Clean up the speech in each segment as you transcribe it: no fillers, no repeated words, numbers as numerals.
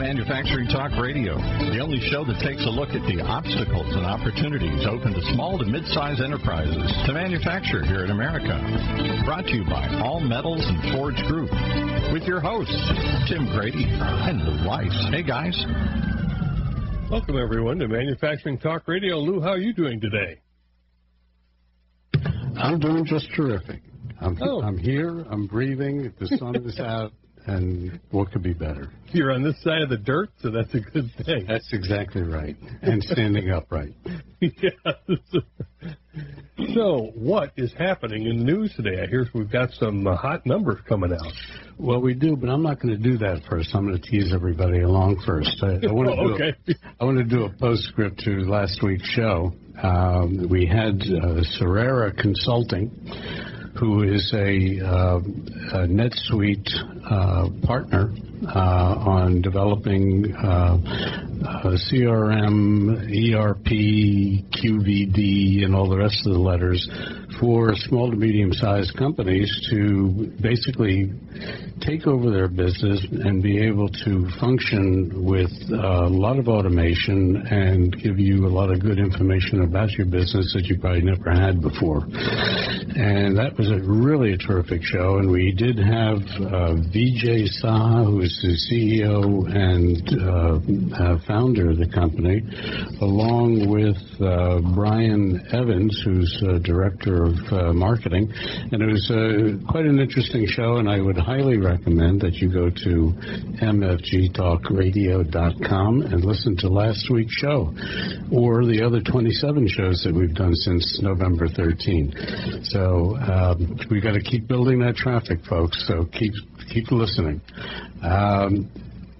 Manufacturing Talk Radio, the only show that takes a look at the obstacles and opportunities open to small to mid-size enterprises to manufacture here in America. Brought to you by All Metals and Forge Group, with your hosts, Tim Grady and Lou Weiss. Hey, guys. Welcome, everyone, to Manufacturing Talk Radio. Lou, how are you doing today? I'm doing just terrific. I'm here, I'm breathing, the sun is out, and what could be better? You're on this side of the dirt, so that's a good thing. That's exactly right, and standing upright. Yes. So what is happening in the news today? I hear we've got some hot numbers coming out. Well, we do, but I'm not going to do that first. I'm going to tease everybody along first. I want to do a postscript to last week's show. We had Serrera Consulting, who is a NetSuite partner on developing CRM, ERP, QVD, and all the rest of the letters for small to medium-sized companies to basically take over their business and be able to function with a lot of automation and give you a lot of good information about your business that you probably never had before. And that was really a terrific show. And we did have Vijay Saha, who is the CEO and founder of the company, along with Brian Evans, who's director of marketing. And it was quite an interesting show, and I would highly recommend that you go to MFGDay.com and listen to last week's show or the other 27 shows that we've done since November 13. So we've got to keep building that traffic, folks, so keep listening.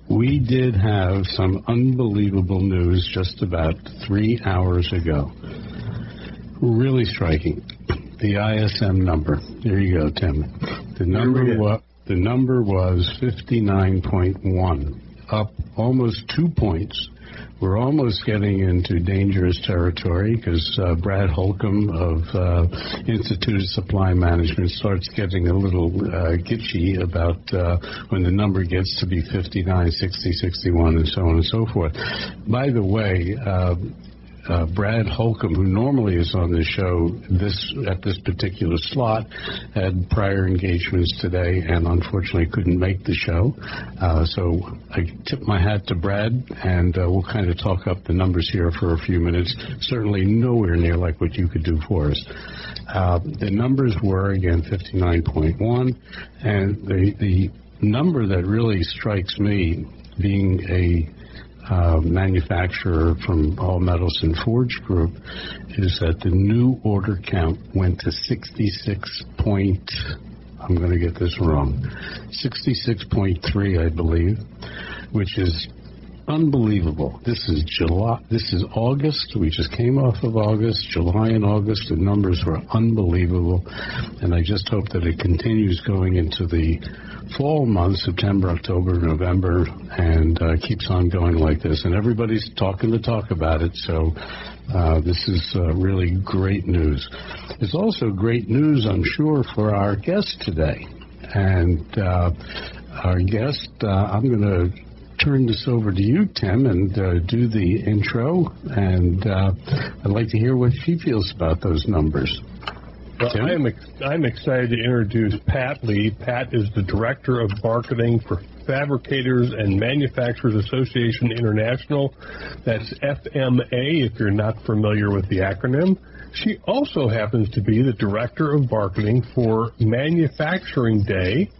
We did have some unbelievable news just about 3 hours ago. Really striking. The ISM number. There you go, Tim. The number was 59.1, up almost 2 points. We're almost getting into dangerous territory because Brad Holcomb of Institute of Supply Management starts getting a little gitchy about when the number gets to be 59, 60, 61, and so on and so forth. By the way, Brad Holcomb, who normally is on the show at this particular slot, had prior engagements today and unfortunately couldn't make the show. So I tip my hat to Brad, and we'll kind of talk up the numbers here for a few minutes. Certainly nowhere near like what you could do for us. The numbers were, again, 59.1, and the number that really strikes me, being a manufacturer from All Metals and Forge Group, is that the new order count went to 66.3, I believe, which is unbelievable. This is August. We just came off of August. July and August, the numbers were unbelievable, and I just hope that it continues going into the fall months, September, October, November, and keeps on going like this. And everybody's talking the talk about it, so this is really great news. It's also great news, I'm sure, for our guest today. And our guest, I'm going to turn this over to you, Tim, and do the intro, and I'd like to hear what she feels about those numbers. Well, I'm excited to introduce Pat Lee. Pat is the Director of Marketing for Fabricators and Manufacturers Association International. That's FMA, if you're not familiar with the acronym. She also happens to be the Director of Marketing for Manufacturing Day,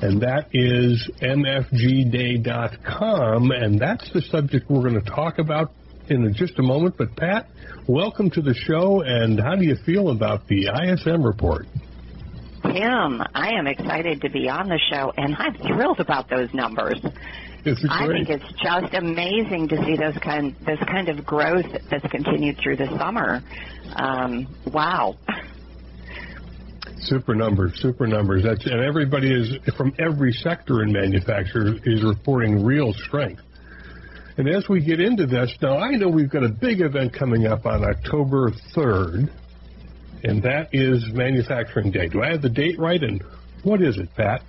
and that is MFGDay.com, and that's the subject we're going to talk about in just a moment. But, Pat, welcome to the show, and how do you feel about the ISM report? Tim, I am excited to be on the show, and I'm thrilled about those numbers. I think it's just amazing to see this kind of growth that's continued through the summer. Wow. Super numbers. And everybody is from every sector in manufacturing is reporting real strength. And as we get into this, now I know we've got a big event coming up on October 3rd, and that is Manufacturing Day. Do I have the date right? And what is it, Pat?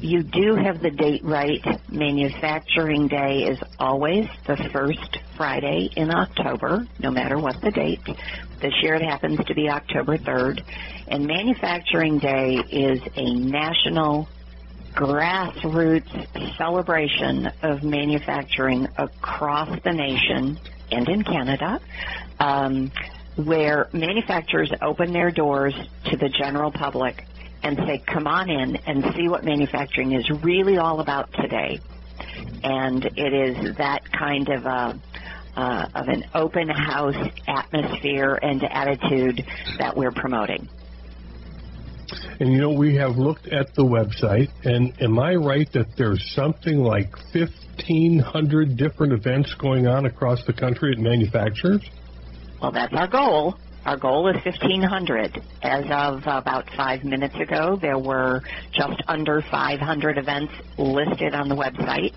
You do have the date right. Manufacturing Day is always the first Friday in October, no matter what the date. This year it happens to be October 3rd. And Manufacturing Day is a national grassroots celebration of manufacturing across the nation and in Canada, where manufacturers open their doors to the general public and say, come on in and see what manufacturing is really all about today. And it is that kind of an open house atmosphere and attitude that we're promoting. And, you know, we have looked at the website, and am I right that there's something like 1,500 different events going on across the country at manufacturers? Well, that's our goal. Our goal is 1,500. As of about 5 minutes ago, there were just under 500 events listed on the website.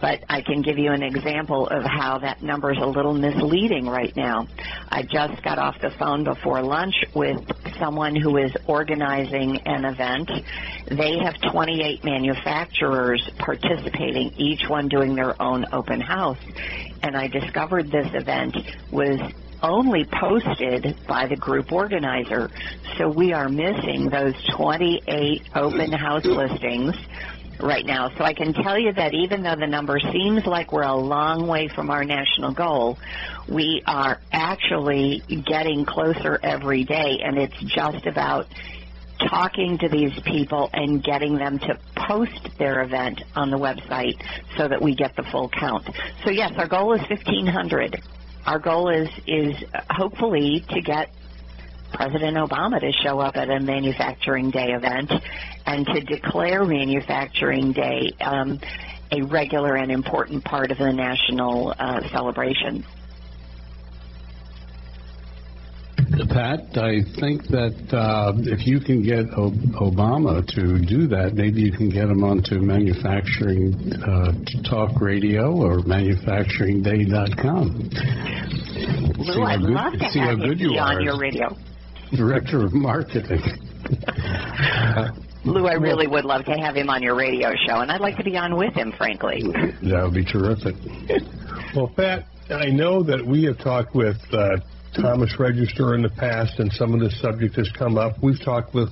But I can give you an example of how that number is a little misleading right now. I just got off the phone before lunch with someone who is organizing an event. They have 28 manufacturers participating, each one doing their own open house. And I discovered this event was only posted by the group organizer. So we are missing those 28 open house listings right now. So I can tell you that even though the number seems like we're a long way from our national goal, we are actually getting closer every day, and it's just about talking to these people and getting them to post their event on the website so that we get the full count. So yes, our goal is 1,500. Our goal is hopefully to get President Obama to show up at a Manufacturing Day event and to declare Manufacturing Day a regular and important part of the national celebration. Pat, I think that if you can get Obama to do that, maybe you can get him onto Manufacturing Talk Radio or ManufacturingDay.com. Lou, I'd love to have you on your radio. Director of Marketing. Lou, I really would love to have him on your radio show, and I'd like to be on with him, frankly. That would be terrific. Well, Pat, I know that we have talked with Thomas Register in the past, and some of this subject has come up. We've talked with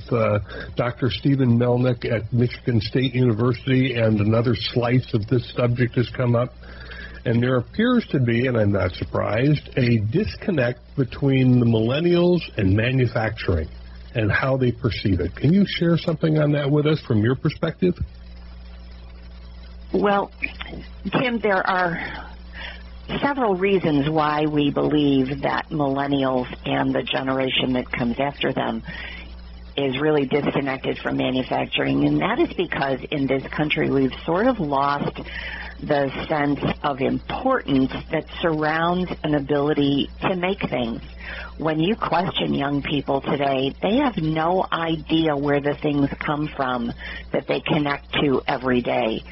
Dr. Stephen Melnick at Michigan State University, and another slice of this subject has come up. And there appears to be, and I'm not surprised, a disconnect between the millennials and manufacturing and how they perceive it. Can you share something on that with us from your perspective? Well, Tim, there are several reasons why we believe that millennials and the generation that comes after them is really disconnected from manufacturing, and that is because in this country we've sort of lost the sense of importance that surrounds an ability to make things. When you question young people today, they have no idea where the things come from that they connect to every day.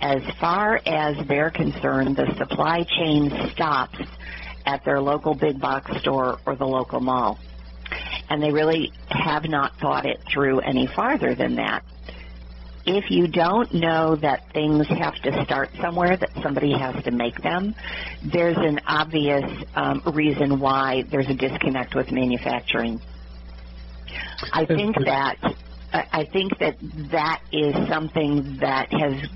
As far as they're concerned, the supply chain stops at their local big box store or the local mall. And they really have not thought it through any farther than that. If you don't know that things have to start somewhere, that somebody has to make them, there's an obvious reason why there's a disconnect with manufacturing. I think that is something that has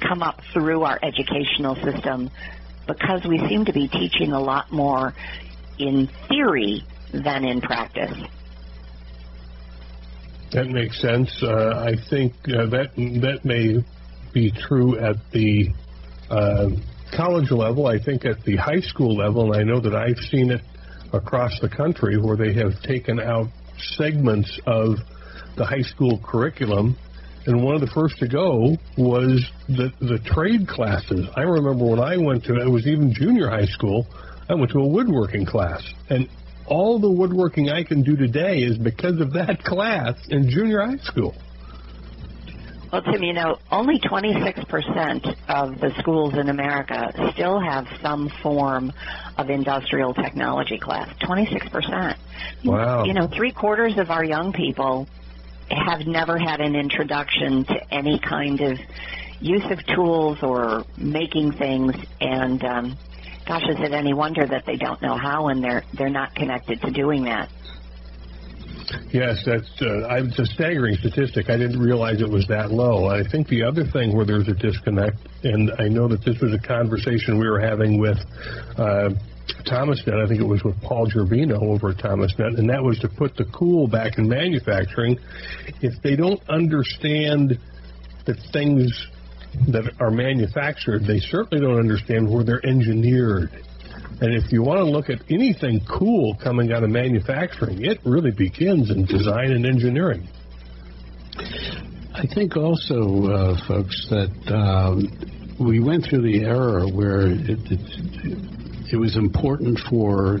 come up through our educational system, because we seem to be teaching a lot more in theory than in practice. That makes sense. I think that may be true at the college level. I think at the high school level, and I know that I've seen it across the country where they have taken out segments of the high school curriculum. And one of the first to go was the trade classes. I remember when I went to, it was even junior high school, I went to a woodworking class. And all the woodworking I can do today is because of that class in junior high school. Well, Tim, you know, only 26% of the schools in America still have some form of industrial technology class. 26%. Wow. You know, 3/4 of our young people have never had an introduction to any kind of use of tools or making things, and gosh, is it any wonder that they don't know how and they're not connected to doing that? Yes, that's it's a staggering statistic. I didn't realize it was that low. I think the other thing where there's a disconnect, and I know that this was a conversation we were having with ThomasNet, I think it was with Paul Gervino over at ThomasNet, and that was to put the cool back in manufacturing. If they don't understand that things that are manufactured, they certainly don't understand where they're engineered. And if you want to look at anything cool coming out of manufacturing, it really begins in design and engineering. I think also, folks, that we went through the era where it was important for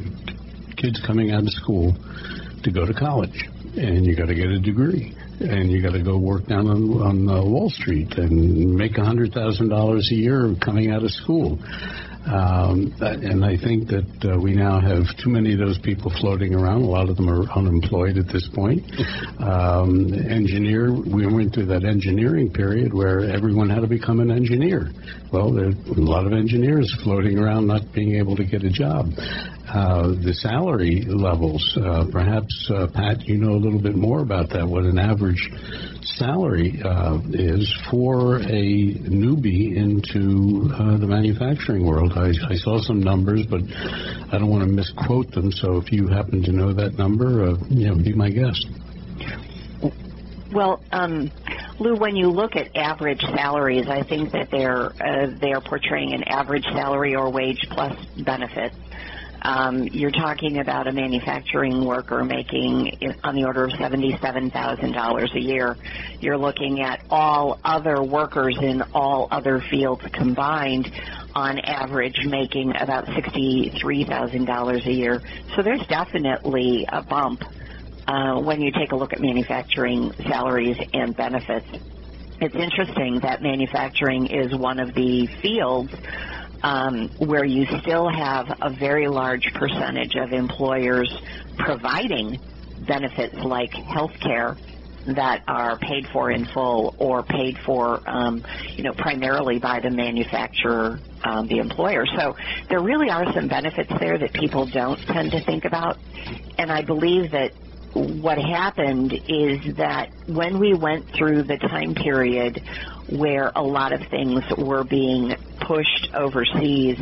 kids coming out of school to go to college, and you got to get a degree, and you got to go work down on Wall Street and make $100,000 a year coming out of school. And I think that we now have too many of those people floating around. A lot of them are unemployed at this point. We went through that engineering period where everyone had to become an engineer. Well, there are a lot of engineers floating around not being able to get a job. The salary levels, perhaps, Pat, you know a little bit more about that, what an average salary is for a newbie into the manufacturing world. I saw some numbers, but I don't want to misquote them, so if you happen to know that number, be my guest. Well, Lou, when you look at average salaries, I think that they're portraying an average salary or wage plus benefits. You're talking about a manufacturing worker making on the order of $77,000 a year. You're looking at all other workers in all other fields combined on average making about $63,000 a year. So there's definitely a bump when you take a look at manufacturing salaries and benefits. It's interesting that manufacturing is one of the fields where you still have a very large percentage of employers providing benefits like health care that are paid for in full or paid for primarily by the manufacturer, the employer. So there really are some benefits there that people don't tend to think about. And I believe that what happened is that when we went through the time period where a lot of things were being pushed overseas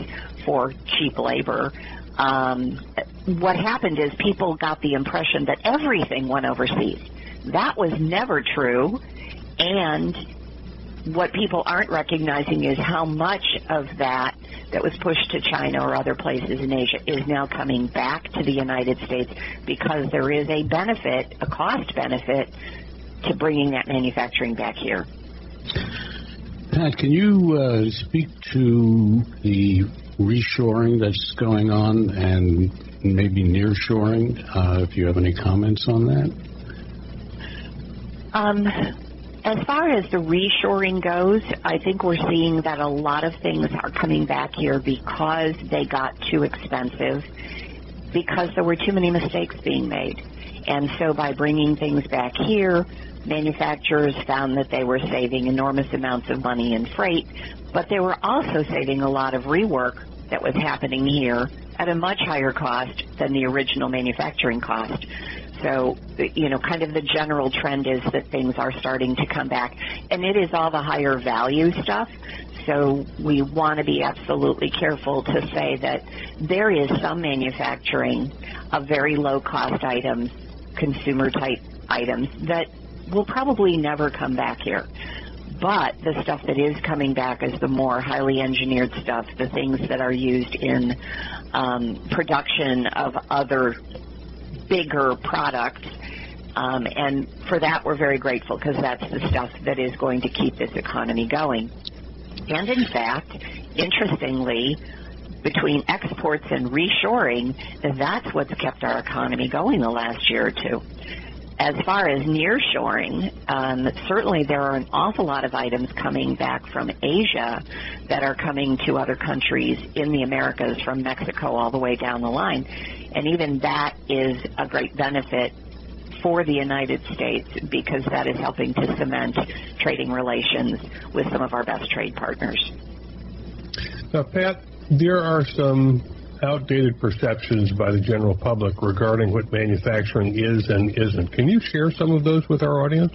for cheap labor, what happened is people got the impression that everything went overseas. That was never true, and what people aren't recognizing is how much of that was pushed to China or other places in Asia is now coming back to the United States because there is a benefit, a cost benefit, to bringing that manufacturing back here. Pat, can you speak to the reshoring that's going on and maybe nearshoring, if you have any comments on that? As far as the reshoring goes, I think we're seeing that a lot of things are coming back here because they got too expensive, because there were too many mistakes being made. And so by bringing things back here, manufacturers found that they were saving enormous amounts of money in freight, but they were also saving a lot of rework that was happening here at a much higher cost than the original manufacturing cost. So, kind of the general trend is that things are starting to come back. And it is all the higher value stuff. So we want to be absolutely careful to say that there is some manufacturing of very low-cost items, consumer-type items, that will probably never come back here. But the stuff that is coming back is the more highly engineered stuff, the things that are used in production of other bigger products, and for that we're very grateful because that's the stuff that is going to keep this economy going. And in fact, interestingly, between exports and reshoring, that's what's kept our economy going the last year or two. As far as nearshoring, certainly there are an awful lot of items coming back from Asia that are coming to other countries in the Americas, from Mexico all the way down the line. And even that is a great benefit for the United States, because that is helping to cement trading relations with some of our best trade partners. Now, Pat, there are some outdated perceptions by the general public regarding what manufacturing is and isn't. Can you share some of those with our audience?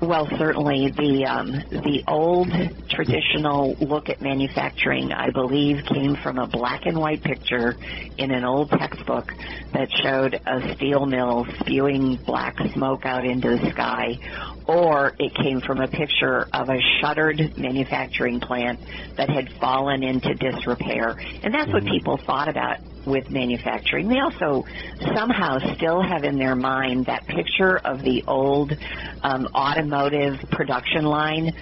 Well, certainly. The old traditional look at manufacturing, I believe, came from a black and white picture in an old textbook that showed a steel mill spewing black smoke out into the sky, or it came from a picture of a shuttered manufacturing plant that had fallen into disrepair. And that's what people thought about with manufacturing. They also somehow still have in their mind that picture of the old automotive production line.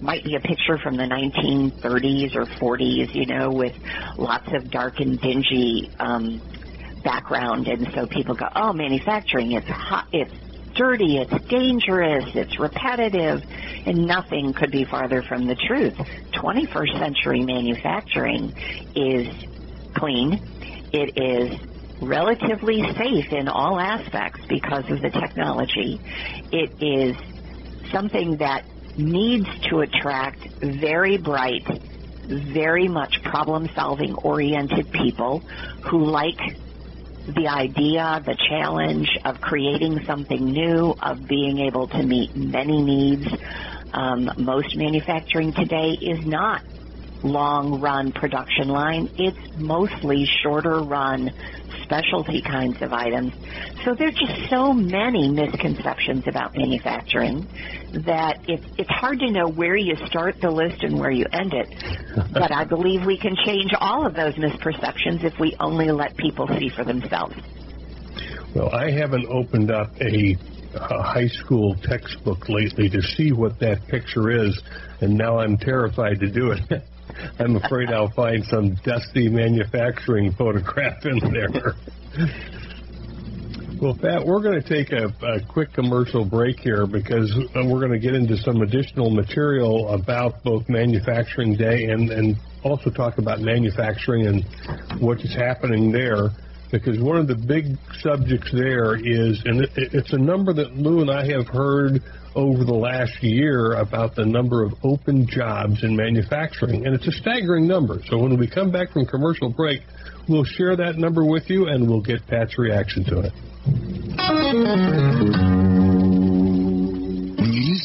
Might be a picture from the 1930s or 40s, you know, with lots of dark and dingy background, and so people go, oh, manufacturing, it's hot, it's dirty, it's dangerous, it's repetitive, and nothing could be farther from the truth. 21st century manufacturing is clean. It is relatively safe in all aspects because of the technology. It is something that needs to attract very bright, very much problem-solving oriented people who like the idea, the challenge of creating something new, of being able to meet many needs. Most manufacturing today is not long-run production line. It's mostly shorter-run specialty kinds of items. So there are just so many misconceptions about manufacturing that it's hard to know where you start the list and where you end it. But I believe we can change all of those misperceptions if we only let people see for themselves. Well, I haven't opened up a high school textbook lately to see what that picture is, and now I'm terrified to do it. I'm afraid I'll find some dusty manufacturing photograph in there. Well, Pat, we're going to take a quick commercial break here, because we're going to get into some additional material about both Manufacturing Day and also talk about manufacturing and what is happening there, because one of the big subjects there is, and it's a number that Lou and I have heard over the last year about the number of open jobs in manufacturing, and it's a staggering number. So when we come back from commercial break, we'll share that number with you, and we'll get Pat's reaction to it. When you use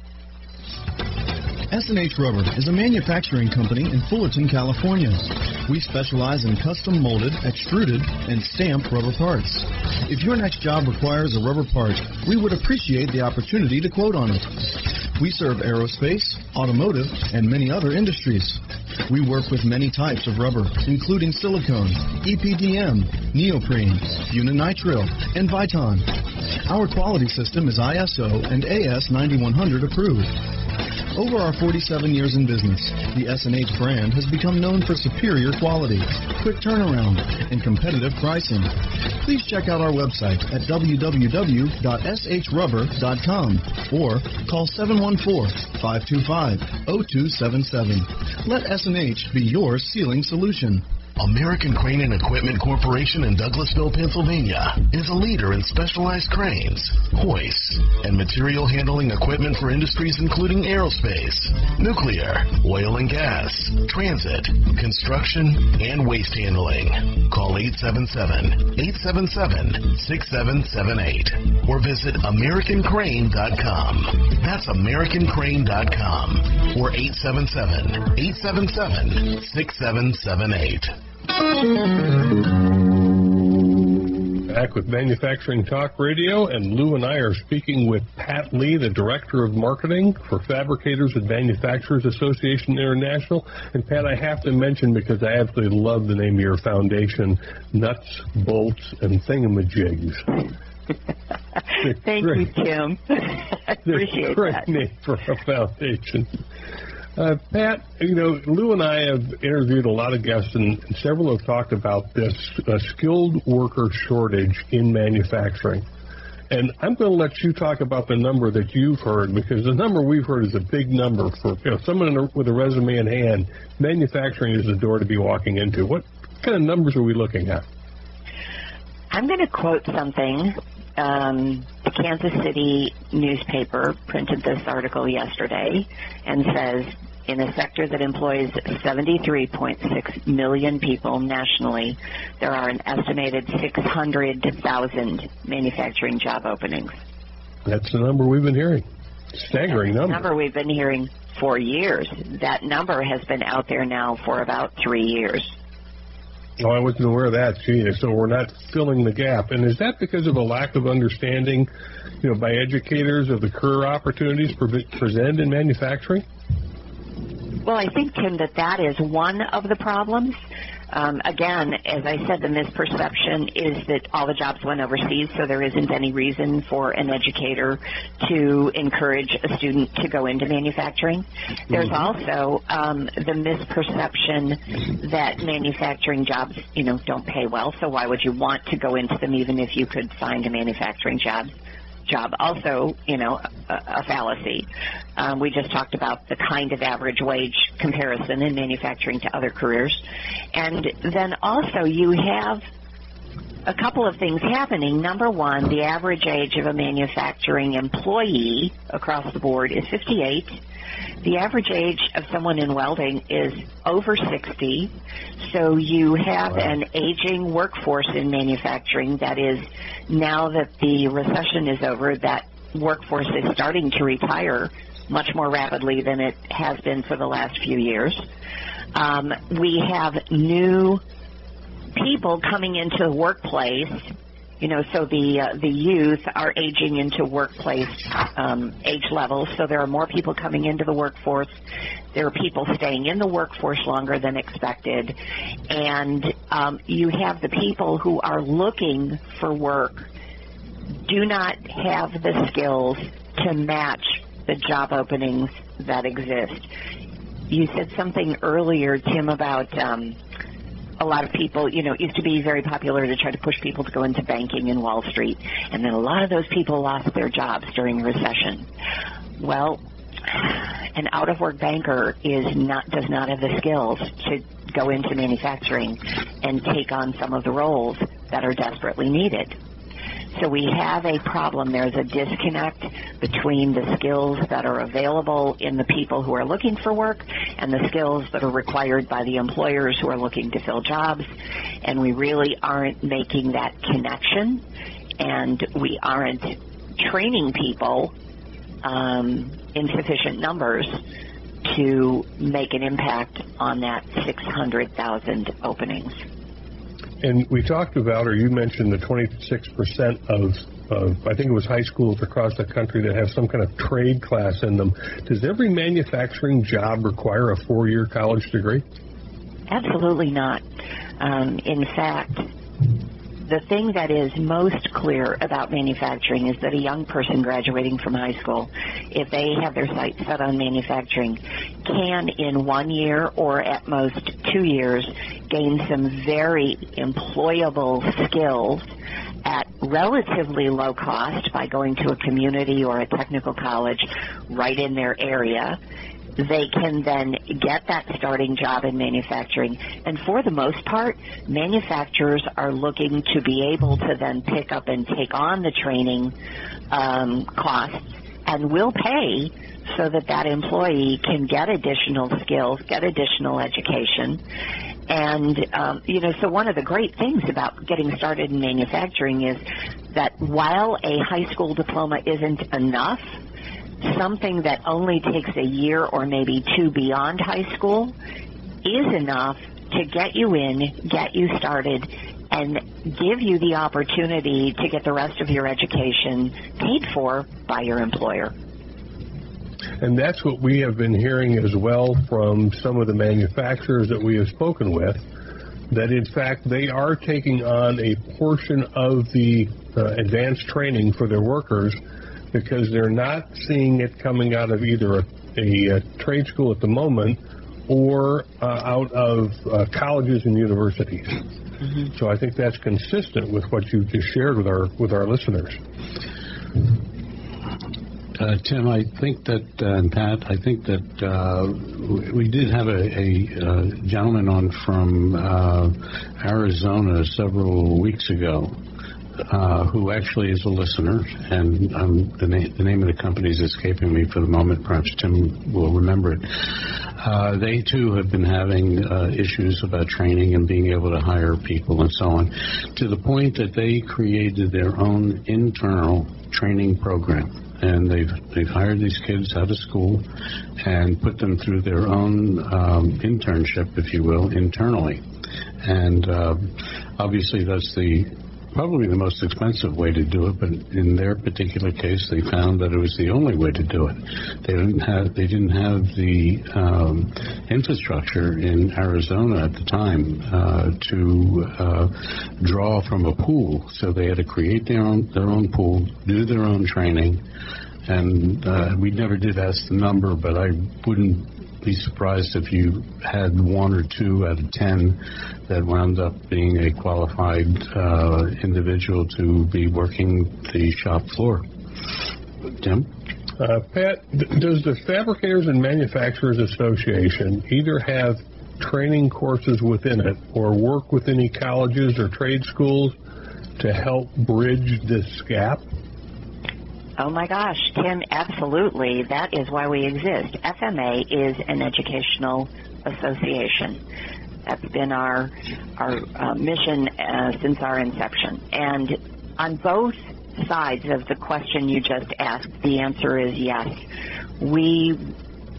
S&H Rubber is a manufacturing company in Fullerton, California. We specialize in custom molded, extruded, and stamped rubber parts. If your next job requires a rubber part, we would appreciate the opportunity to quote on it. We serve aerospace, automotive, and many other industries. We work with many types of rubber, including silicone, EPDM, neoprene, uninitril, and Viton. Our quality system is ISO and AS 9100 approved. Over our 47 years in business, the S&H brand has become known for superior quality, quick turnaround, and competitive pricing. Please check out our website at www.shrubber.com or call 714-525-0277. Let S&H be your sealing solution. American Crane and Equipment Corporation in Douglasville, Pennsylvania is a leader in specialized cranes, hoists, and material handling equipment for industries including aerospace, nuclear, oil and gas, transit, construction, and waste handling. Call 877-877-6778 or visit AmericanCrane.com. That's AmericanCrane.com or 877-877-6778. Back with Manufacturing Talk Radio, and Lou and I are speaking with Pat Lee, the Director of Marketing for Fabricators and Manufacturers Association International. And Pat, I have to mention, because I absolutely love the name of your foundation, Nuts, Bolts, and Thingamajigs. Thank you, Kim. I appreciate that. Great name for a foundation. Pat, you know, Lou and I have interviewed a lot of guests, and several have talked about this skilled worker shortage in manufacturing. And I'm going to let you talk about the number that you've heard, because the number we've heard is a big number for someone with a resume in hand. Manufacturing is the door to be walking into. What kind of numbers are we looking at? I'm going to quote something. The Kansas City newspaper printed this article yesterday and says, in a sector that employs 73.6 million people nationally, there are an estimated 600,000 manufacturing job openings. That's the number we've been hearing. Staggering number. That's the number we've been hearing for years. That number has been out there now for about 3 years. Oh, I wasn't aware of that either. So we're not filling the gap. And is that because of a lack of understanding, you know, by educators of the career opportunities presented in manufacturing? Well, I think, Tim, that is one of the problems. Again, as I said, the misperception is that all the jobs went overseas, so there isn't any reason for an educator to encourage a student to go into manufacturing. There's also the misperception that manufacturing jobs, you know, don't pay well, so why would you want to go into them even if you could find a manufacturing job? Also, you know, a fallacy. We just talked about the kind of average wage comparison in manufacturing to other careers. And then also you have a couple of things happening. Number one, the average age of a manufacturing employee across the board is 58. The average age of someone in welding is over 60. So you have an aging workforce in manufacturing that is, now that the recession is over, that workforce is starting to retire much more rapidly than it has been for the last few years. We have new people coming into the workplace, you know, so the youth are aging into workplace age levels, so there are more people coming into the workforce. There are people staying in the workforce longer than expected. And you have the people who are looking for work do not have the skills to match the job openings that exist. You said something earlier, Tim, about a lot of people, you know, it used to be very popular to try to push people to go into banking and Wall Street, and then a lot of those people lost their jobs during the recession. Well, an out-of-work banker does not have the skills to go into manufacturing and take on some of the roles that are desperately needed. So we have a problem. There's a disconnect between the skills that are available in the people who are looking for work and the skills that are required by the employers who are looking to fill jobs. And we really aren't making that connection, and we aren't training people in sufficient numbers to make an impact on that 600,000 openings. And we talked about, or you mentioned, the 26% of, I think it was high schools across the country that have some kind of trade class in them. Does every manufacturing job require a 4-year college degree? Absolutely not. In fact, the thing that is most clear about manufacturing is that a young person graduating from high school, if they have their sights set on manufacturing, can in 1 year or at most 2 years gain some very employable skills at relatively low cost by going to a community or a technical college right in their area. They can then get that starting job in manufacturing. And for the most part, manufacturers are looking to be able to then pick up and take on the training costs, and will pay so that employee can get additional skills, get additional education. And, you know, so one of the great things about getting started in manufacturing is that while a high school diploma isn't enough, something that only takes a year or maybe two beyond high school is enough to get you in, get you started, and give you the opportunity to get the rest of your education paid for by your employer. And that's what we have been hearing as well from some of the manufacturers that we have spoken with. that in fact they are taking on a portion of the advanced training for their workers because they're not seeing it coming out of either a trade school at the moment or out of colleges and universities. Mm-hmm. So I think that's consistent with what you just shared with our listeners. Tim, I think that, and Pat, I think that we did have a gentleman on from Arizona several weeks ago who actually is a listener, and the name of the company is escaping me for the moment. Perhaps Tim will remember it. They, too, have been having issues about training and being able to hire people and so on, to the point that they created their own internal training program. And they've hired these kids out of school and put them through their own internship, if you will, internally. And obviously that's probably the most expensive way to do it, but in their particular case, they found that it was the only way to do it. They didn't have the infrastructure in Arizona at the time to draw from a pool, so they had to create their own pool, do their own training, and we never did ask the number, but I wouldn't be surprised if you had 1 or 2 out of 10 that wound up being a qualified individual to be working the shop floor. Tim? Pat, does the Fabricators and Manufacturers Association either have training courses within it or work with any colleges or trade schools to help bridge this gap? Oh, my gosh, Tim, absolutely. That is why we exist. FMA is an educational association. That's been our mission since our inception. And on both sides of the question you just asked, the answer is yes. We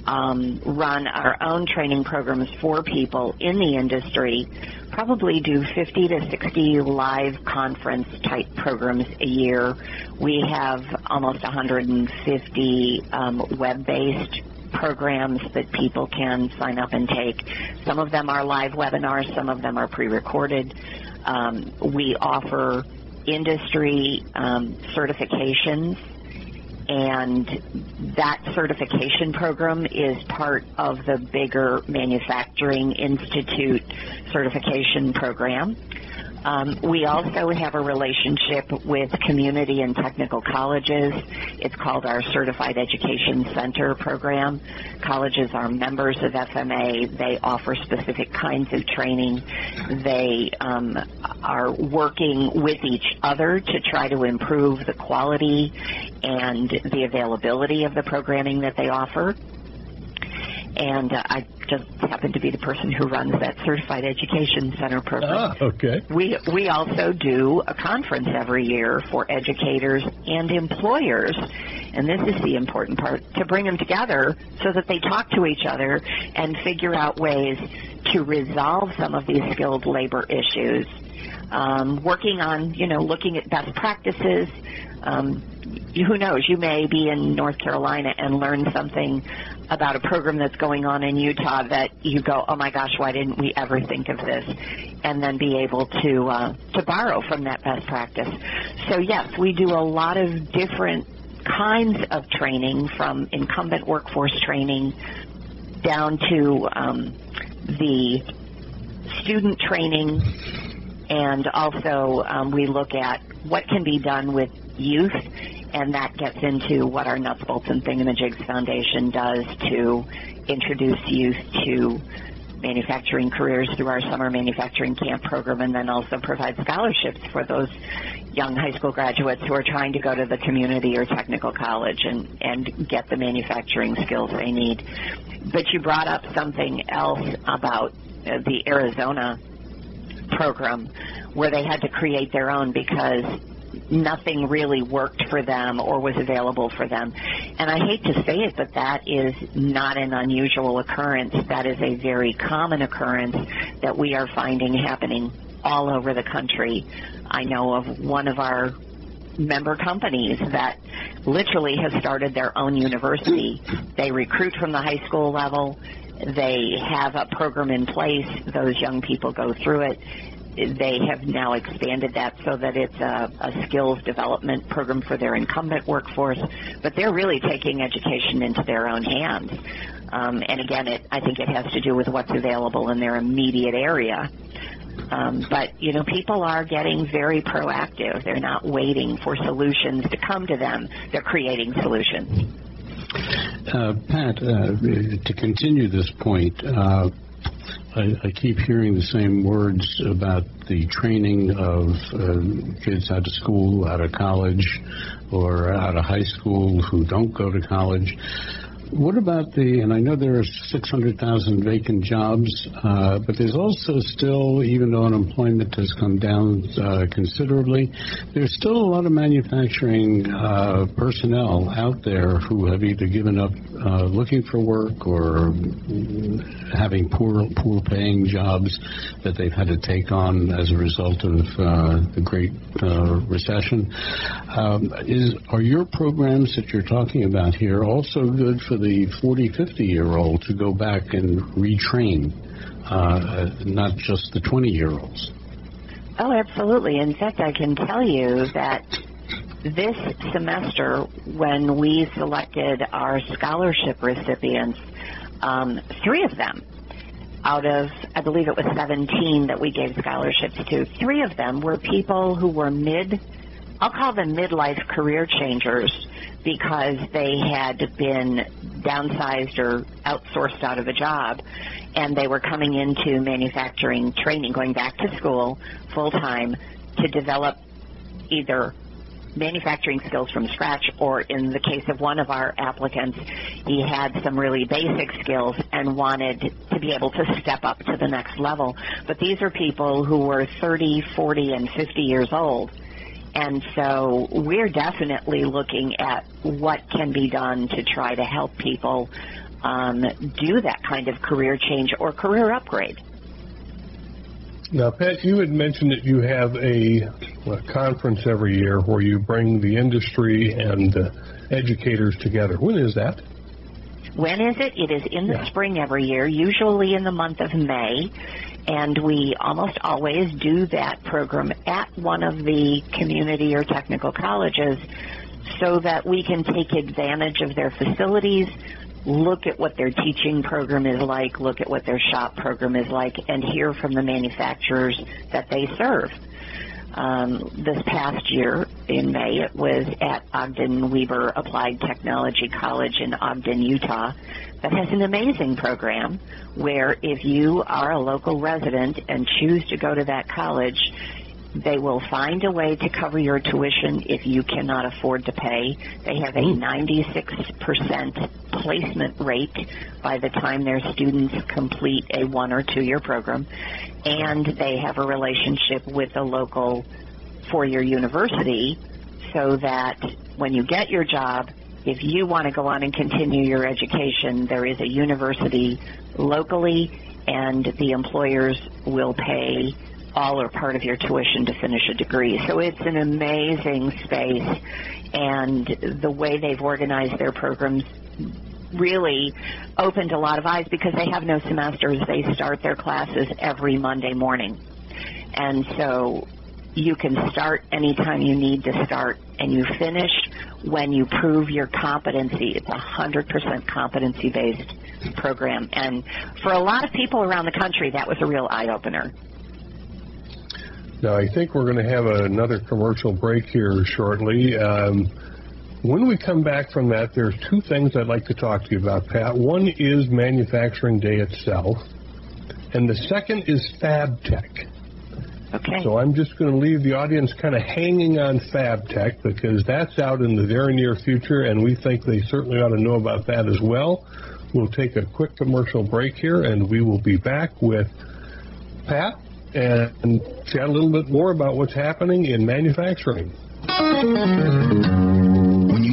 run our own training programs for people in the industry, probably do 50 to 60 live conference type programs a year. We have almost 150 web-based programs that people can sign up and take. Some of them are live webinars, some of them are pre-recorded. We offer industry certifications, and that certification program is part of the bigger Manufacturing Institute certification program. We also have a relationship with community and technical colleges. It's called our Certified Education Center program. Colleges are members of FMA. They offer specific kinds of training. They are working with each other to try to improve the quality and the availability of the programming that they offer. And I just happen to be the person who runs that Certified Education Center program. Ah, okay. We also do a conference every year for educators and employers, and this is the important part, to bring them together so that they talk to each other and figure out ways to resolve some of these skilled labor issues. Working on, looking at best practices. Who knows, you may be in North Carolina and learn something about a program that's going on in Utah that you go, oh my gosh, why didn't we ever think of this? And then be able to borrow from that best practice. So yes, we do a lot of different kinds of training, from incumbent workforce training down to the student training, and also we look at what can be done with youth, and that gets into what our Nuts, Bolts, and Thingamajigs Foundation does to introduce youth to manufacturing careers through our summer manufacturing camp program, and then also provide scholarships for those young high school graduates who are trying to go to the community or technical college and get the manufacturing skills they need. But you brought up something else about the Arizona program, where they had to create their own because nothing really worked for them or was available for them. And I hate to say it, but that is not an unusual occurrence. That is a very common occurrence that we are finding happening all over the country. I know of one of our member companies that literally has started their own university. They recruit from the high school level. They have a program in place. Those young people go through it. They have now expanded that so that it's a skills development program for their incumbent workforce, but they're really taking education into their own hands. And again, I think it has to do with what's available in their immediate area. But, you know, people are getting very proactive. They're not waiting for solutions to come to them. They're creating solutions. Pat, to continue this point, I keep hearing the same words about the training of kids out of school, out of college, or out of high school who don't go to college. What about and I know there are 600,000 vacant jobs, but there's also still, even though unemployment has come down considerably, there's still a lot of manufacturing personnel out there who have either given up looking for work or having poor paying jobs that they've had to take on as a result of the Great Recession. Are your programs that you're talking about here also good for the 40-50-year-old to go back and retrain, not just the 20-year-olds? Oh, absolutely. In fact, I can tell you that this semester, when we selected our scholarship recipients, 3 of them out of, I believe it was 17 that we gave scholarships to, 3 of them were people who were I'll call them midlife career changers, because they had been downsized or outsourced out of a job, and they were coming into manufacturing training, going back to school full-time to develop either manufacturing skills from scratch, or in the case of one of our applicants, he had some really basic skills and wanted to be able to step up to the next level. But these are people who were 30, 40, and 50 years old. And so we're definitely looking at what can be done to try to help people do that kind of career change or career upgrade. Now, Pat, you had mentioned that you have a conference every year where you bring the industry and educators together. When is that? When is it? It is in the spring every year, usually in the month of May. And we almost always do that program at one of the community or technical colleges so that we can take advantage of their facilities, look at what their teaching program is like, look at what their shop program is like, and hear from the manufacturers that they serve. This past year in May, it was at Ogden Weber Applied Technology College in Ogden, Utah, that has an amazing program where if you are a local resident and choose to go to that college, they will find a way to cover your tuition if you cannot afford to pay. They have a 96% placement rate by the time their students complete a 1 or 2 year program. And they have a relationship with a local four-year university so that when you get your job, if you want to go on and continue your education, there is a university locally, and the employers will pay all or part of your tuition to finish a degree. So it's an amazing space, and the way they've organized their programs really opened a lot of eyes because they have no semesters. They start their classes every Monday morning. And so you can start anytime you need to start, and you finish when you prove your competency. It's 100% competency-based program. And for a lot of people around the country, that was a real eye-opener. Now, I think we're going to have another commercial break here shortly. When we come back from that, there's 2 things I'd like to talk to you about, Pat. One is Manufacturing Day itself, and the second is FabTech. Okay. So I'm just going to leave the audience kind of hanging on FabTech, because that's out in the very near future, and we think they certainly ought to know about that as well. We'll take a quick commercial break here, and we will be back with Pat and chat a little bit more about what's happening in manufacturing.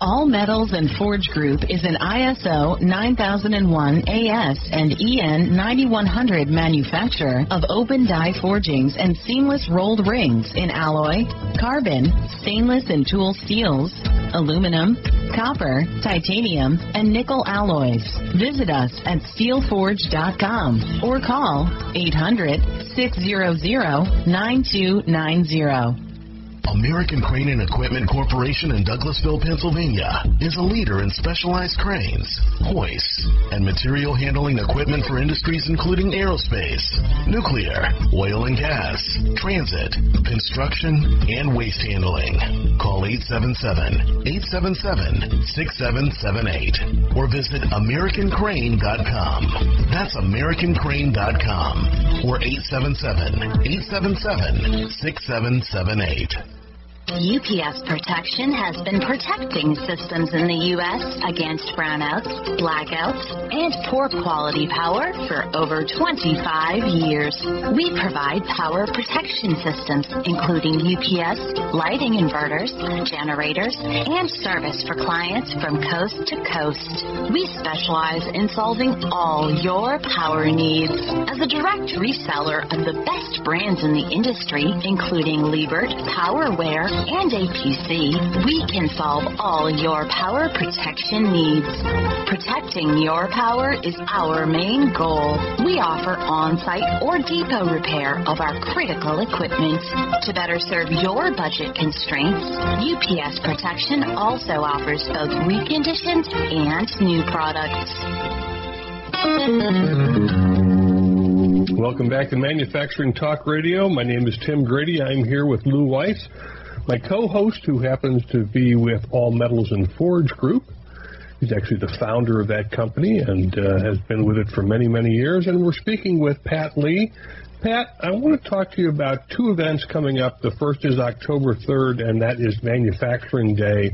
All Metals and Forge Group is an ISO 9001 AS and EN 9100 manufacturer of open die forgings and seamless rolled rings in alloy, carbon, stainless and tool steels, aluminum, copper, titanium, and nickel alloys. Visit us at steelforge.com or call 800-600-9290. American Crane and Equipment Corporation in Douglasville, Pennsylvania is a leader in specialized cranes, hoists, and material handling equipment for industries including aerospace, nuclear, oil and gas, transit, construction, and waste handling. Call 877-877-6778 or visit AmericanCrane.com. That's AmericanCrane.com or 877-877-6778. UPS Protection has been protecting systems in the U.S. against brownouts, blackouts, and poor quality power for over 25 years. We provide power protection systems, including UPS, lighting inverters, generators, and service for clients from coast to coast. We specialize in solving all your power needs. As a direct reseller of the best brands in the industry, including Liebert, Powerware, and APC, we can solve all your power protection needs. Protecting your power is our main goal. We offer on-site or depot repair of our critical equipment. To better serve your budget constraints, UPS Protection also offers both reconditioned and new products. Welcome back to Manufacturing Talk Radio. My name is Tim Grady. I'm here with Lou Weiss, my co-host, who happens to be with All Metals and Forge Group. He's actually the founder of that company and has been with it for many, many years. And we're speaking with Pat Lee. Pat, I want to talk to you about two events coming up. The first is October 3rd, and that is Manufacturing Day.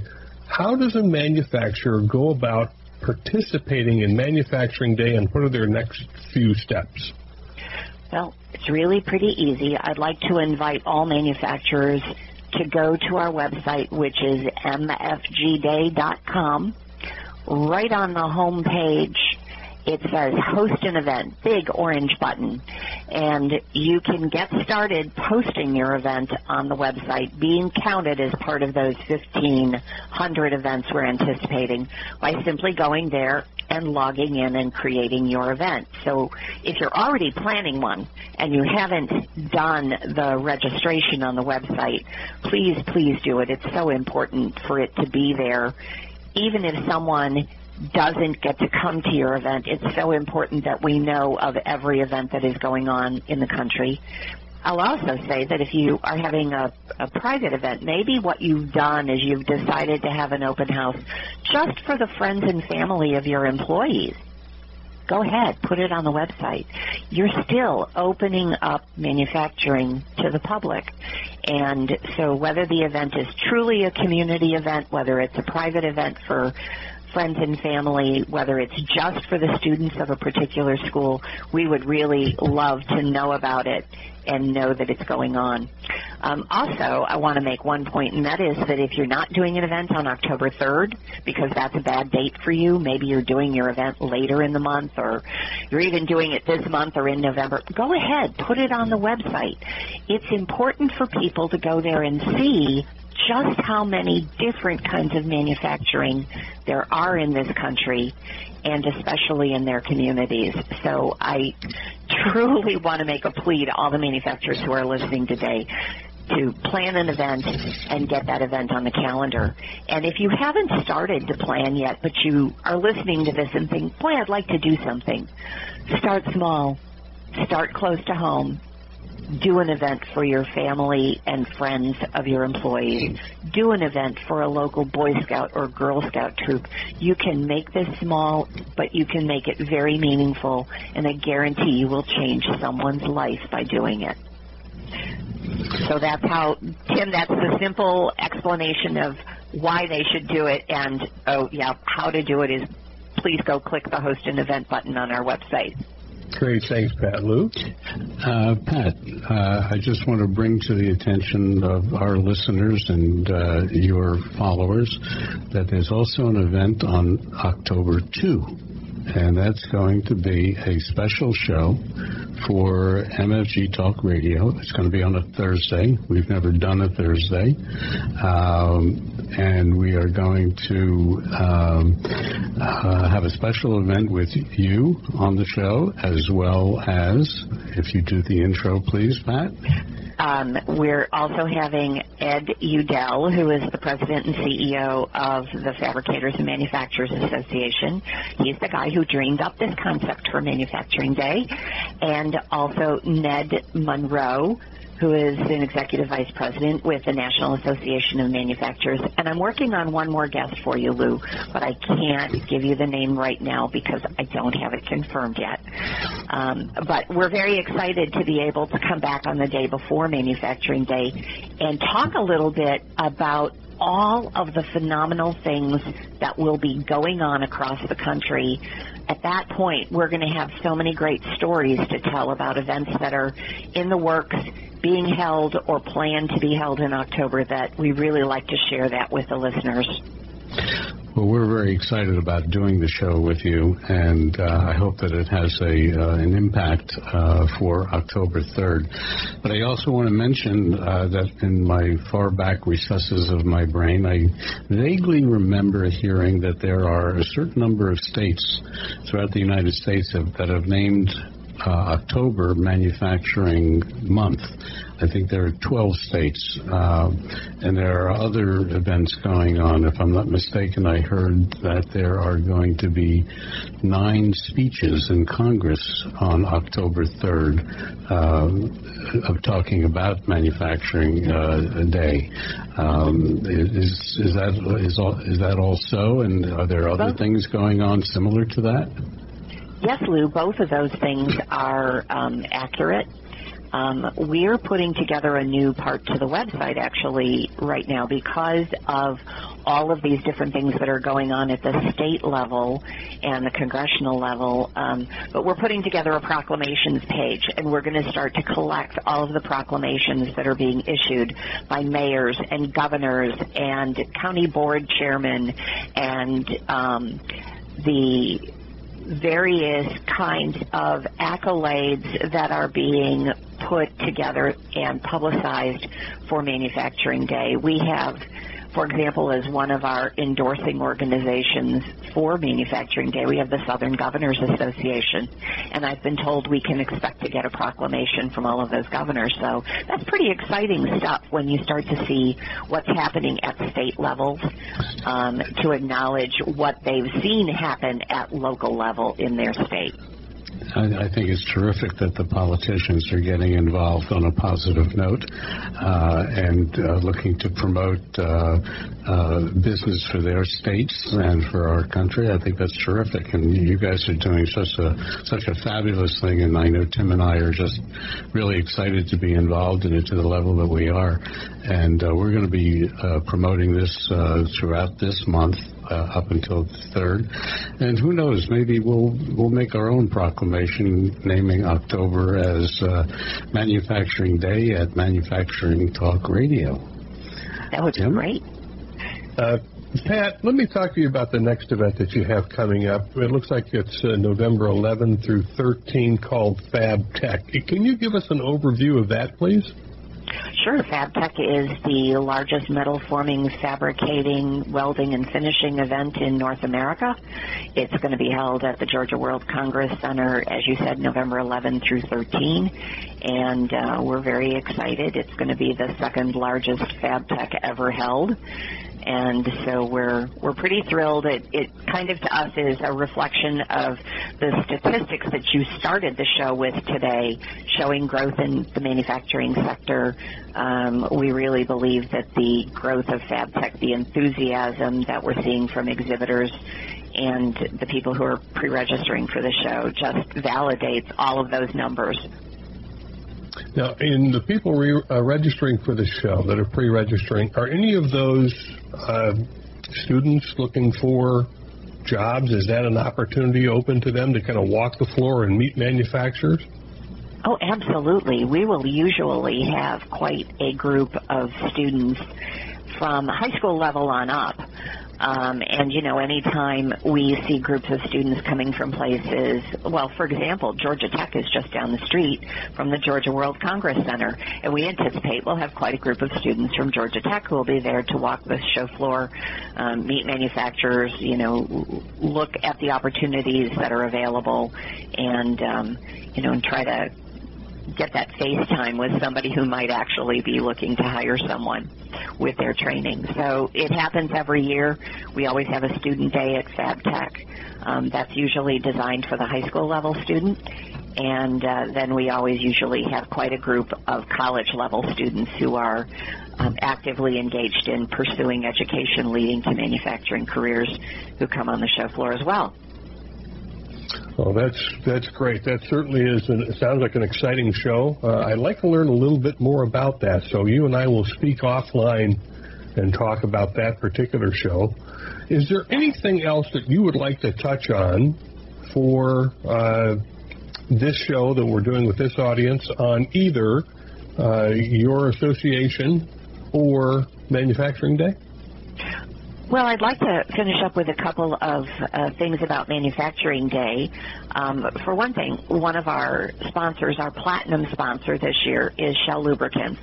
How does a manufacturer go about participating in Manufacturing Day, and what are their next few steps? Well, it's really pretty easy. I'd like to invite all manufacturers to go to our website, which is MFGDay.com. Right on the home page, it says Host an Event, big orange button. And you can get started posting your event on the website, being counted as part of those 1,500 events we're anticipating by simply going there and logging in and creating your event. So if you're already planning one and you haven't done the registration on the website, please, please do it. It's so important for it to be there. Even if someone doesn't get to come to your event, it's so important that we know of every event that is going on in the country. I'll also say that if you are having a private event, maybe what you've done is you've decided to have an open house just for the friends and family of your employees. Go ahead, put it on the website. You're still opening up manufacturing to the public. And so whether the event is truly a community event, whether it's a private event for friends and family, whether it's just for the students of a particular school, we would really love to know about it and know that it's going on. Also, I want to make one point, and that is that if you're not doing an event on October 3rd, because that's a bad date for you, maybe you're doing your event later in the month, or you're even doing it this month or in November, go ahead, put it on the website. It's important for people to go there and see just how many different kinds of manufacturing there are in this country and especially in their communities. So I truly want to make a plea to all the manufacturers who are listening today to plan an event and get that event on the calendar. And if you haven't started to plan yet, but you are listening to this and think, boy, I'd like to do something, start small, start close to home. Do an event for your family and friends of your employees. Do an event for a local Boy Scout or Girl Scout troop. You can make this small, but you can make it very meaningful, and I guarantee you will change someone's life by doing it. So that's how, Tim, that's the simple explanation of why they should do it, and, oh, yeah, how to do it is please go click the Host an Event button on our website. Great. Thanks, Pat Lou. Pat, I just want to bring to the attention of our listeners and your followers that there's also an event on October 2, and that's going to be a special show for MFG Talk Radio. It's going to be on a Thursday. We've never done a Thursday. And we are going to have a special event with you on the show, as well as, if you do the intro, please, Pat. We're also having Ed Udell, who is the president and CEO of the Fabricators and Manufacturers Association. He's the guy who dreamed up this concept for Manufacturing Day. And also Ned Monroe, who is an executive vice president with the National Association of Manufacturers. And I'm working on one more guest for you, Lou, but I can't give you the name right now because I don't have it confirmed yet. But we're very excited to be able to come back on the day before Manufacturing Day and talk a little bit about all of the phenomenal things that will be going on across the country. At that point, we're going to have so many great stories to tell about events that are in the works, being held, or planned to be held in October that we really like to share that with the listeners. Well, we're very excited about doing the show with you, and I hope that it has an impact for October 3rd. But I also want to mention that in my far back recesses of my brain, I vaguely remember hearing that there are a certain number of states throughout the United States that have named October Manufacturing Month. I think there are 12 states, and there are other events going on. If I'm not mistaken, I heard that there are going to be 9 speeches in Congress on October 3rd of talking about Manufacturing Day. Is that also? And are there other things going on similar to that? Yes, Lou, both of those things are accurate. We're putting together a new part to the website, actually, right now because of all of these different things that are going on at the state level and the congressional level. But we're putting together a proclamations page, and we're going to start to collect all of the proclamations that are being issued by mayors and governors and county board chairmen and the various kinds of accolades that are being put together and publicized for Manufacturing Day. We have, for example, as one of our endorsing organizations for Manufacturing Day, we have the Southern Governors Association, and I've been told we can expect to get a proclamation from all of those governors. So that's pretty exciting stuff when you start to see what's happening at state levels, to acknowledge what they've seen happen at local level in their state. I think it's terrific that the politicians are getting involved on a positive note and looking to promote business for their states and for our country. I think that's terrific, and you guys are doing such a fabulous thing, and I know Tim and I are just really excited to be involved in it to the level that we are, and we're going to be promoting this throughout this month. Up until the 3rd, and who knows? Maybe we'll make our own proclamation naming October as Manufacturing Day at Manufacturing Talk Radio. That would be great. Pat, let me talk to you about the next event that you have coming up. It looks like it's November 11 through 13, called FabTech. Can you give us an overview of that, please? Sure. FabTech is the largest metal forming, fabricating, welding, and finishing event in North America. It's going to be held at the Georgia World Congress Center, as you said, November 11 through 13. and we're very excited. It's going to be the second largest FabTech ever held, and so we're pretty thrilled. It kind of to us is a reflection of the statistics that you started the show with today, showing growth in the manufacturing sector. We really believe that the growth of FabTech, the enthusiasm that we're seeing from exhibitors and the people who are pre-registering for the show just validates all of those numbers. Now, in the people registering for the show that are pre-registering, are any of those students looking for jobs? Is that an opportunity open to them to kind of walk the floor and meet manufacturers? Oh, absolutely. We will usually have quite a group of students from high school level on up. And, you know, anytime we see groups of students coming from places, well, for example, Georgia Tech is just down the street from the Georgia World Congress Center, and we anticipate we'll have quite a group of students from Georgia Tech who will be there to walk the show floor, meet manufacturers, you know, look at the opportunities that are available, and, you know, and try to get that face time with somebody who might actually be looking to hire someone with their training. So it happens every year. We always have a student day at FabTech. That's usually designed for the high school level student. And then we always usually have quite a group of college level students who are actively engaged in pursuing education leading to manufacturing careers who come on the show floor as well. Well, that's great. That certainly is. It sounds like an exciting show. I'd like to learn a little bit more about that. So you and I will speak offline and talk about that particular show. Is there anything else that you would like to touch on for this show that we're doing with this audience on either your association or Manufacturing Day? Well, I'd like to finish up with a couple of things about Manufacturing Day. For one thing, one of our sponsors, our platinum sponsor this year, is Shell Lubricants.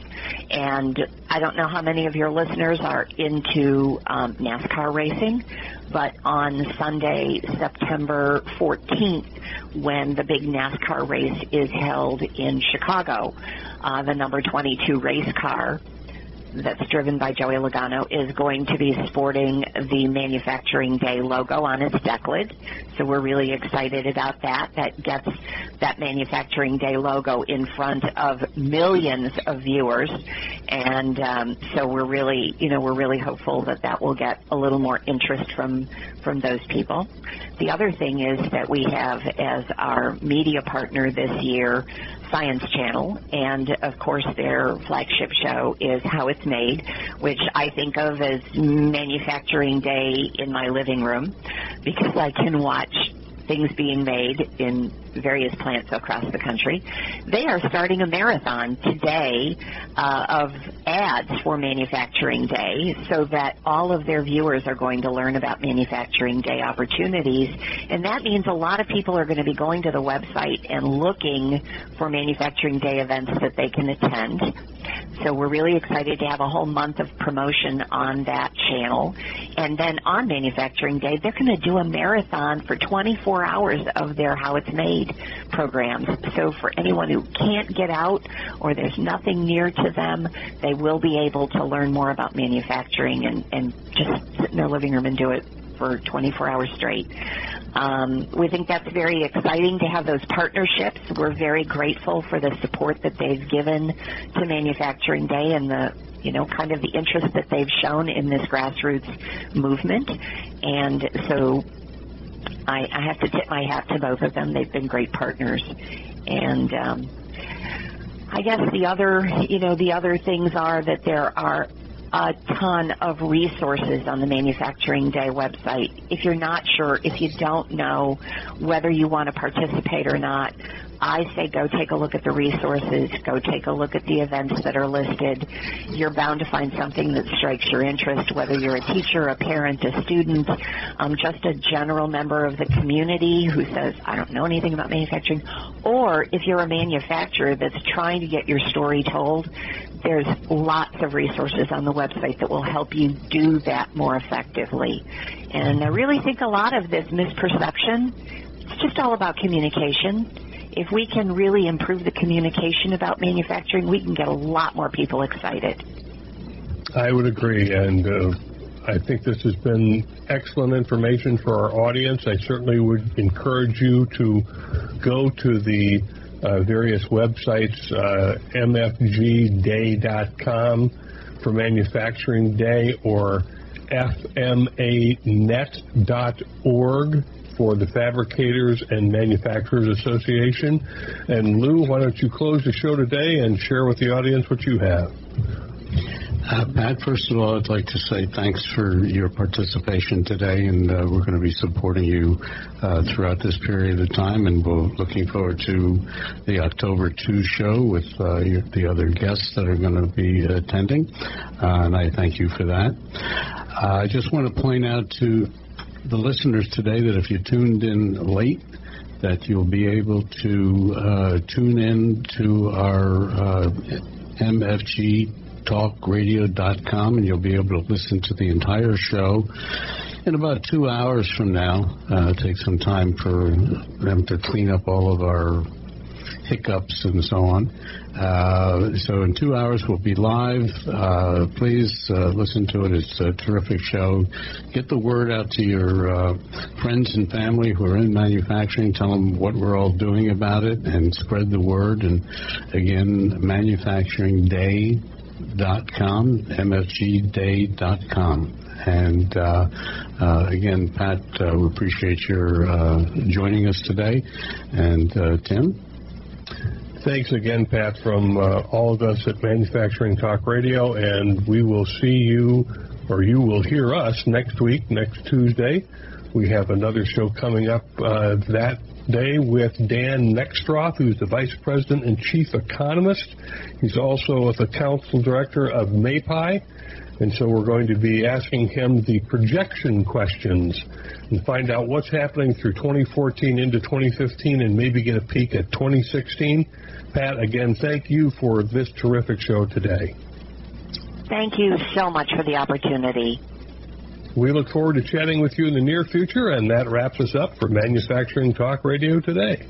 And I don't know how many of your listeners are into NASCAR racing, but on Sunday, September 14th, when the big NASCAR race is held in Chicago, the number 22 race car that's driven by Joey Logano is going to be sporting the Manufacturing Day logo on its deck lid. So we're really excited about that. That gets that Manufacturing Day logo in front of millions of viewers. And so we're really, you know, we're really hopeful that that will get a little more interest from those people. The other thing is that we have as our media partner this year Science Channel, and of course their flagship show is How It's Made, which I think of as Manufacturing Day in my living room, because I can watch things being made in various plants across the country. They are starting a marathon today of ads for Manufacturing Day, so that all of their viewers are going to learn about Manufacturing Day opportunities. And that means a lot of people are going to be going to the website and looking for Manufacturing Day events that they can attend. So we're really excited to have a whole month of promotion on that channel. And then on Manufacturing Day, they're going to do a marathon for 24 hours of their How It's Made programs. So for anyone who can't get out or there's nothing near to them, they will be able to learn more about manufacturing and just sit in their living room and do it for 24 hours straight. We think that's very exciting to have those partnerships. We're very grateful for the support that they've given to Manufacturing Day and the, you know, kind of the interest that they've shown in this grassroots movement. And so I have to tip my hat to both of them. They've been great partners. And I guess the other things are that there are a ton of resources on the Manufacturing Day website. If you're not sure, if you don't know whether you want to participate or not, I say go take a look at the resources, go take a look at the events that are listed. You're bound to find something that strikes your interest, whether you're a teacher, a parent, a student, just a general member of the community who says, I don't know anything about manufacturing, or if you're a manufacturer that's trying to get your story told, there's lots of resources on the website that will help you do that more effectively. And I really think a lot of this misperception, it's just all about communication. if we can really improve the communication about manufacturing, we can get a lot more people excited. I would agree, and I think this has been excellent information for our audience. I certainly would encourage you to go to the various websites, MFGDay.com for Manufacturing Day, or FMANet.org for the Fabricators and Manufacturers Association. And Lou, why don't you close the show today and share with the audience what you have? Pat, first of all, I'd like to say thanks for your participation today, and we're going to be supporting you throughout this period of time, and we're looking forward to the October 2 show with the other guests that are going to be attending, and I thank you for that. I just want to point out to the listeners today that if you tuned in late, that you'll be able to tune in to our MFG talkradio.com, and you'll be able to listen to the entire show in about 2 hours from now. Take some time for them to clean up all of our hiccups and so on. So in 2 hours we'll be live. Please listen to it. It's a terrific show. Get the word out to your friends and family who are in manufacturing. Tell them what we're all doing about it and spread the word. And again, Manufacturing Day. .com, MFGDay.com. And again, Pat, we appreciate your joining us today. And Tim? Thanks again, Pat, from all of us at Manufacturing Talk Radio. And we will see you, or you will hear us next week, next Tuesday. We have another show coming up that day with Dan Nextroth, who's the Vice President and Chief Economist. He's also the Council Director of MAPI, and so we're going to be asking him the projection questions and find out what's happening through 2014 into 2015 and maybe get a peek at 2016. Pat, again, thank you for this terrific show today. Thank you so much for the opportunity. We look forward to chatting with you in the near future, and that wraps us up for Manufacturing Talk Radio today.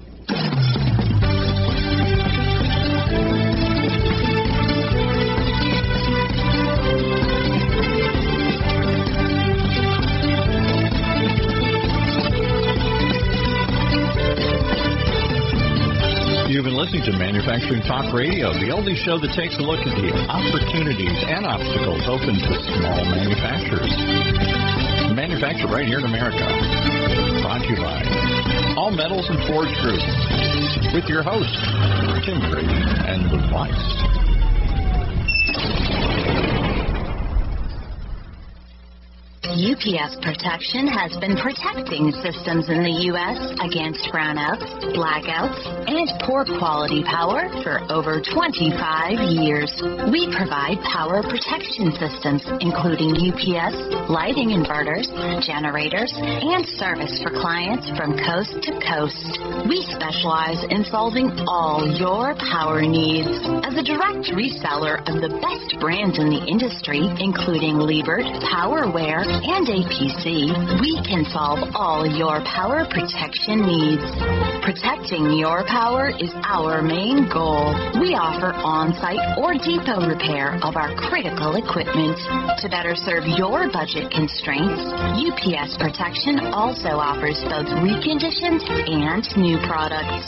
Listening to Manufacturing Talk Radio, the only show that takes a look at the opportunities and obstacles open to small manufacturers. Manufactured right here in America. Brought to you by All Metals and Forge Group. With your hosts, Tim Brady and Lou Weiss. UPS Protection has been protecting systems in the U.S. against brownouts, blackouts, and poor quality power for over 25 years. We provide power protection systems, including UPS, lighting inverters, generators, and service for clients from coast to coast. We specialize in solving all your power needs. As a direct reseller of the best brands in the industry, including Liebert, Powerware, and APC, we can solve all your power protection needs. Protecting your power is our main goal. We offer on-site or depot repair of our critical equipment. To better serve your budget constraints, UPS Protection also offers both reconditioned and new products.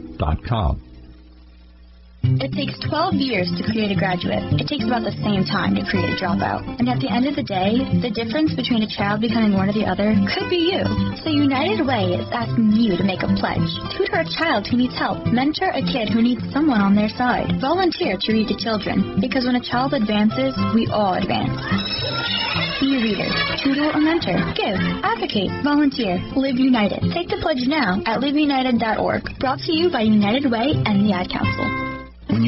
It takes 12 years to create a graduate. It takes about the same time to create a dropout. And at the end of the day, the difference between a child becoming one or the other could be you. So United Way is asking you to make a pledge. Tutor a child who needs help. Mentor a kid who needs someone on their side. Volunteer to read to children. Because when a child advances, we all advance. Be a reader, tutor, or mentor. Give, advocate, volunteer. Live United. Take the pledge now at liveunited.org. Brought to you by United Way and the Ad Council. When